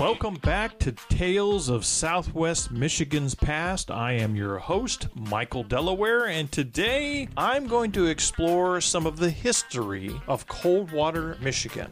Welcome back to Tales of Southwest Michigan's Past. I am your host, Michael Delaware, and today I'm going to explore some of the history of Coldwater, Michigan.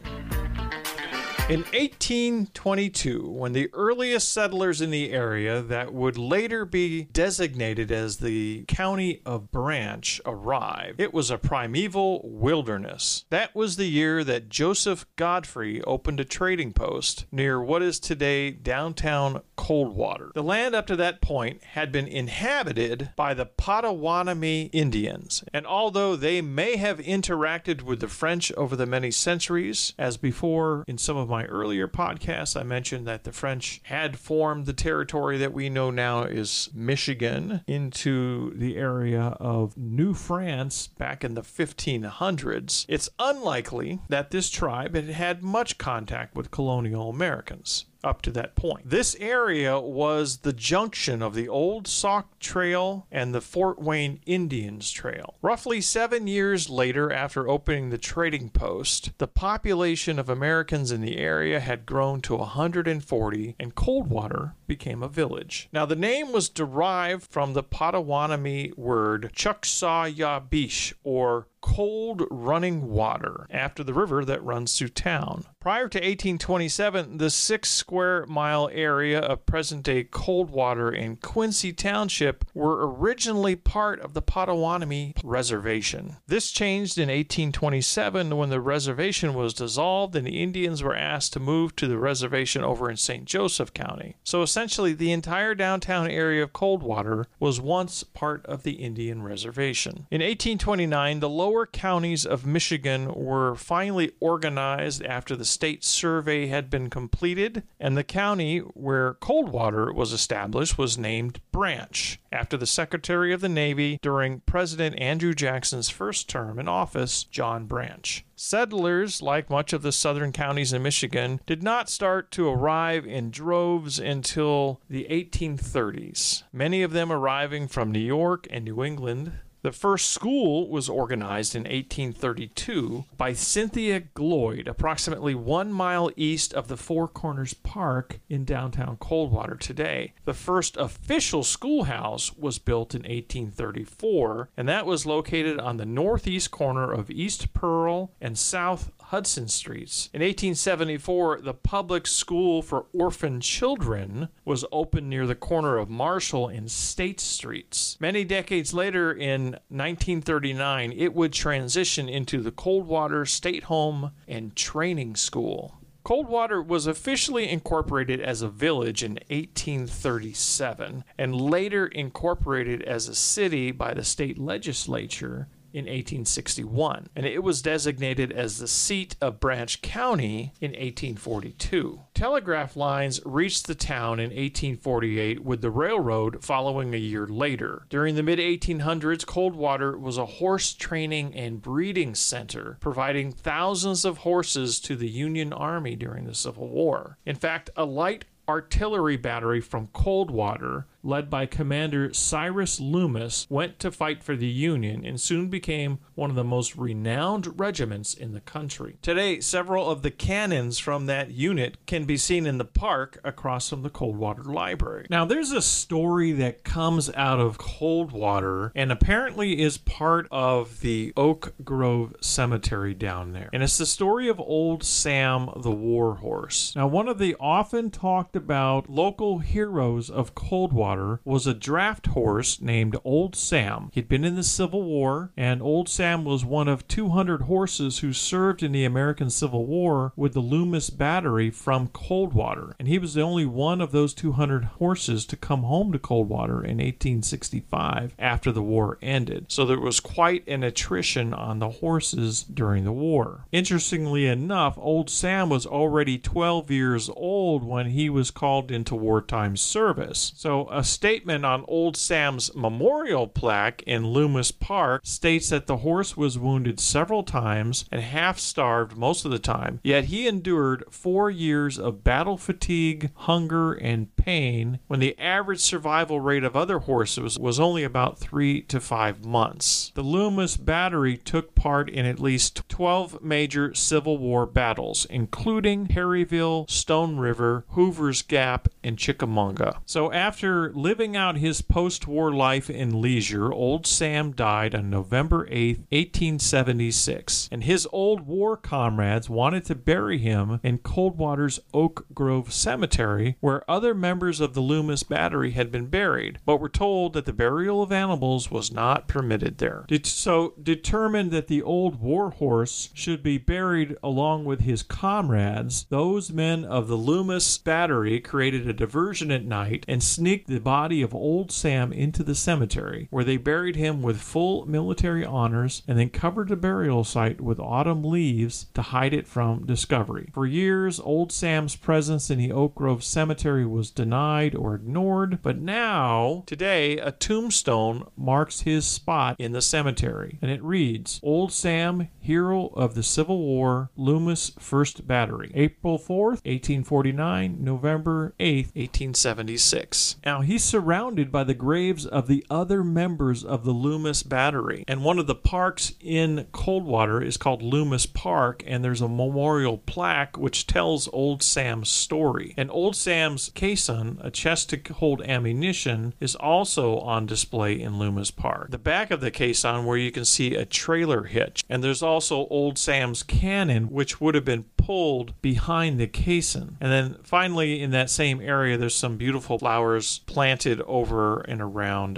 In 1822, when the earliest settlers in the area that would later be designated as the County of Branch arrived, it was a primeval wilderness. That was the year that Joseph Godfrey opened a trading post near what is today downtown Coldwater. The land up to that point had been inhabited by the Potawatomi Indians, and although they may have interacted with the French over the many centuries, as before in some of my earlier podcasts, I mentioned that the French had formed the territory that we know now is Michigan into the area of New France back in the 1500s. It's unlikely that this tribe had had much contact with colonial Americans up to that point. This area was the junction of the Old Sauk Trail and the Fort Wayne Indians Trail. Roughly 7 years later, after opening the trading post, the population of Americans in the area had grown to 140, and Coldwater became a village. Now, the name was derived from the Potawatomi word Chucksayabish, or cold running water, after the river that runs through town. Prior to 1827, the 6-square-mile area of present-day Coldwater and Quincy Township were originally part of the Potawatomi Reservation. This changed in 1827 when the reservation was dissolved and the Indians were asked to move to the reservation over in St. Joseph County. So essentially, the entire downtown area of Coldwater was once part of the Indian reservation. In 1829, the lower counties of Michigan were finally organized after the state survey had been completed, and the county where Coldwater was established was named Branch, after the Secretary of the Navy during President Andrew Jackson's first term in office, John Branch. Settlers, like much of the southern counties in Michigan, did not start to arrive in droves until the 1830s, many of them arriving from New York and New England. The first school was organized in 1832 by Cynthia Gloyd, approximately 1 mile east of the Four Corners Park in downtown Coldwater today. The first official schoolhouse was built in 1834, and that was located on the northeast corner of East Pearl and South Hudson Streets. In 1874, the public school for orphan children was opened near the corner of Marshall and State Streets. Many decades later, in 1939, it would transition into the Coldwater State Home and Training School. Coldwater was officially incorporated as a village in 1837 and later incorporated as a city by the state legislature in 1861, and it was designated as the seat of Branch County in 1842. Telegraph lines reached the town in 1848 with the railroad following a year later. During the mid-1800s, Coldwater was a horse training and breeding center, providing thousands of horses to the Union Army during the Civil War. In fact, a light artillery battery from Coldwater, led by Commander Cyrus Loomis, went to fight for the Union and soon became one of the most renowned regiments in the country. Today, several of the cannons from that unit can be seen in the park across from the Coldwater Library. Now, there's a story that comes out of Coldwater and apparently is part of the Oak Grove Cemetery down there. And it's the story of Old Sam the War Horse. Now, one of the often talked about local heroes of Coldwater was a draft horse named Old Sam. He'd been in the Civil War, and Old Sam was one of 200 horses who served in the American Civil War with the Loomis Battery from Coldwater, and he was the only one of those 200 horses to come home to Coldwater in 1865 after the war ended. So there was quite an attrition on the horses during the war. Interestingly enough, Old Sam was already 12 years old when he was was called into wartime service. So a statement on Old Sam's memorial plaque in Loomis Park states that the horse was wounded several times and half-starved most of the time, yet he endured 4 years of battle fatigue, hunger, and pain when the average survival rate of other horses was only about 3 to 5 months. The Loomis Battery took part in at least 12 major Civil War battles, including Perryville, Stone River, Hoover's Gap, and Chickamauga. So after living out his post-war life in leisure, Old Sam died on November 8, 1876, and his old war comrades wanted to bury him in Coldwater's Oak Grove Cemetery, where other members of the Loomis Battery had been buried, but were told that the burial of animals was not permitted there. So determined that the old war horse should be buried along with his comrades, those men of the Loomis Battery created a diversion at night and sneaked the body of Old Sam into the cemetery, where they buried him with full military honors and then covered the burial site with autumn leaves to hide it from discovery. For years, Old Sam's presence in the Oak Grove Cemetery was denied or ignored, but now, today, a tombstone marks his spot in the cemetery, and it reads, Old Sam, Hero of the Civil War, Loomis 1st Battery, April 4th, 1849, November 8th, 1876. Now, he's surrounded by the graves of the other members of the Loomis Battery, and one of the parks in Coldwater is called Loomis Park, and there's a memorial plaque which tells Old Sam's story. And Old Sam's caisson, a chest to hold ammunition, is also on display in Loomis Park. The back of the caisson, where you can see a trailer hitch, and there's also Old Sam's cannon, which would have been pulled behind the caisson. And then finally, in that same area, there's some beautiful flowers planted over and around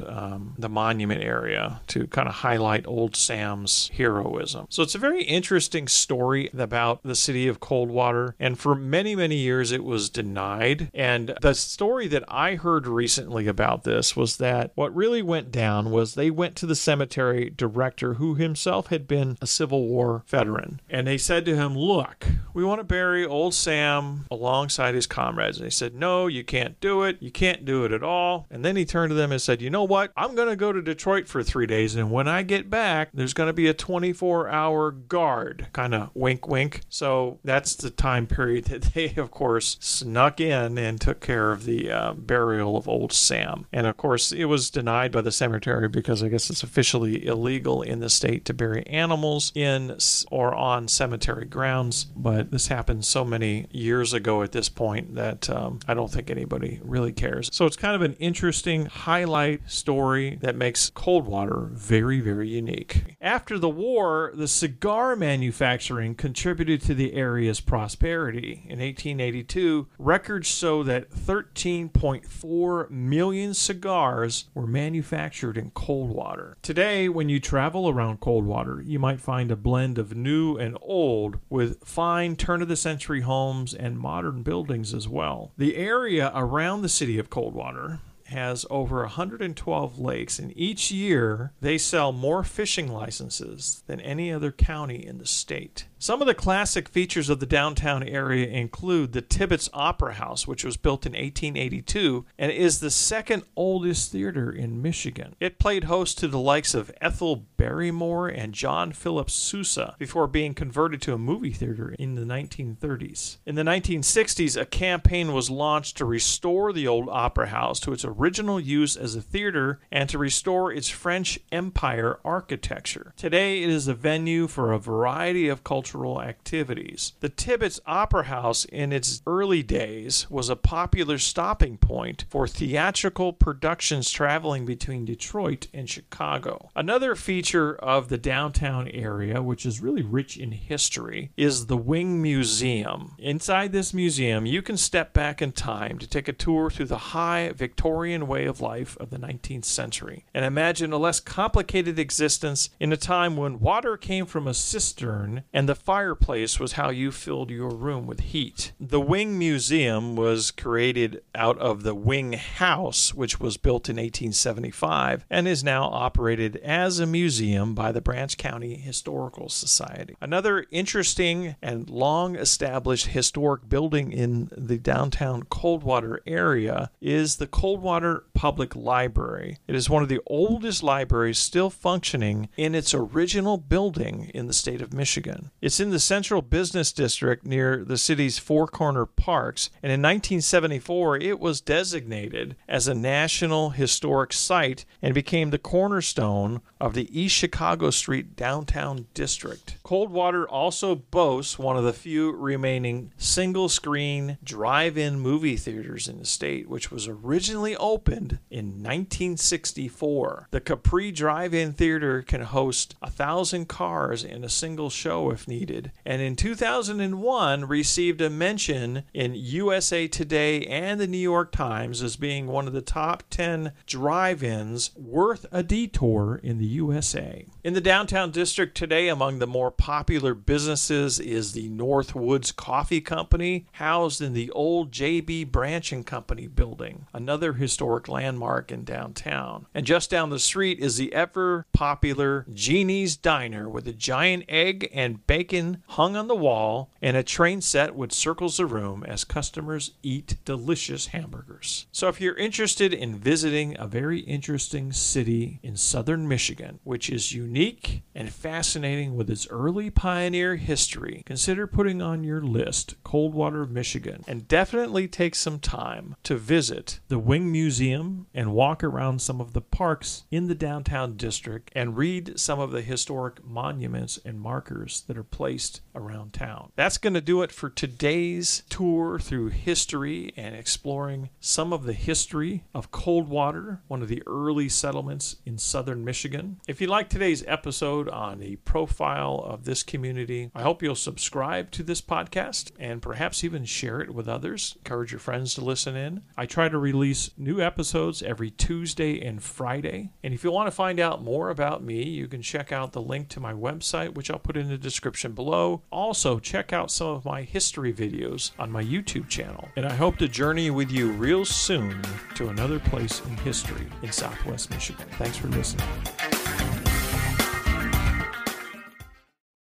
the monument area to kind of highlight Old Sam's heroism. So it's a very interesting story about the city of Coldwater, and for many, many years it was denied. And the story that I heard recently about this was that what really went down was they went to the cemetery director, who himself had been a Civil War veteran, and they said to him, look, we want to bury Old Sam alongside his comrades. And they said, no, you can't do it. You can't do it at all. And then he turned to them and said, you know what? I'm going to go to Detroit for 3 days, and when I get back, there's going to be a 24-hour guard. Kind of wink, wink. So that's the time period that they, of course, snuck in and took care of the burial of Old Sam. And, of course, it was denied by the cemetery because I guess it's officially illegal in the state to bury animals in or on cemetery grounds. But this happened so many years ago at this point that I don't think anybody really cares. So it's kind of an interesting highlight story that makes Coldwater very, very unique. After the war, the cigar manufacturing contributed to the area's prosperity. In 1882, records show that 13.4 million cigars were manufactured in Coldwater. Today, when you travel around Coldwater, you might find a blend of new and old with fine turn-of-the-century homes and modern buildings as well. The area around the city of Coldwater has over 112 lakes, and each year they sell more fishing licenses than any other county in the state. Some of the classic features of the downtown area include the Tibbits Opera House, which was built in 1882 and is the second oldest theater in Michigan. It played host to the likes of Ethel Barrymore and John Philip Sousa before being converted to a movie theater in the 1930s. In the 1960s, a campaign was launched to restore the old opera house to its original use as a theater and to restore its French Empire architecture. Today, it is a venue for a variety of cultural activities. The Tibbits Opera House in its early days was a popular stopping point for theatrical productions traveling between Detroit and Chicago. Another feature of the downtown area, which is really rich in history, is the Wing Museum. Inside this museum, you can step back in time to take a tour through the high Victorian agrarian way of life of the 19th century, and imagine a less complicated existence in a time when water came from a cistern and the fireplace was how you filled your room with heat. The Wing Museum was created out of the Wing House, which was built in 1875 and is now operated as a museum by the Branch County Historical Society. Another interesting and long-established historic building in the downtown Coldwater area is the Coldwater Public Library. It is one of the oldest libraries still functioning in its original building in the state of Michigan. It's in the central business district near the city's Four Corners Parks, and in 1974 it was designated as a National Historic Site and became the cornerstone of the East Chicago Street downtown district. Coldwater also boasts one of the few remaining single-screen drive-in movie theaters in the state, which was originally opened in 1964. The Capri Drive-In Theater can host 1,000 cars in a single show if needed, and in 2001 received a mention in USA Today and the New York Times as being one of the top 10 drive-ins worth a detour in the USA. In the downtown district today, among the more popular businesses is the Northwoods Coffee Company, housed in the old J.B. Branch & Company building, another historic landmark in downtown. And just down the street is the ever-popular Genie's Diner, with a giant egg and bacon hung on the wall and a train set which circles the room as customers eat delicious hamburgers. So if you're interested in visiting a very interesting city in southern Michigan, which is unique and fascinating with its early pioneer history, consider putting on your list Coldwater, Michigan, and definitely take some time to visit the Wing Museum and walk around some of the parks in the downtown district and read some of the historic monuments and markers that are placed around town. That's going to do it for today's tour through history and exploring some of the history of Coldwater, one of the early settlements in southern Michigan. If you like today's episode on the profile of this community, I hope you'll subscribe to this podcast and perhaps even share it with others. Encourage your friends to listen in. I try to release new episodes every Tuesday and Friday. And if you want to find out more about me, you can check out the link to my website, which I'll put in the description below. Also, check out some of my history videos on my YouTube channel. And I hope to journey with you real soon to another place in history in Southwest Michigan. Thanks for listening.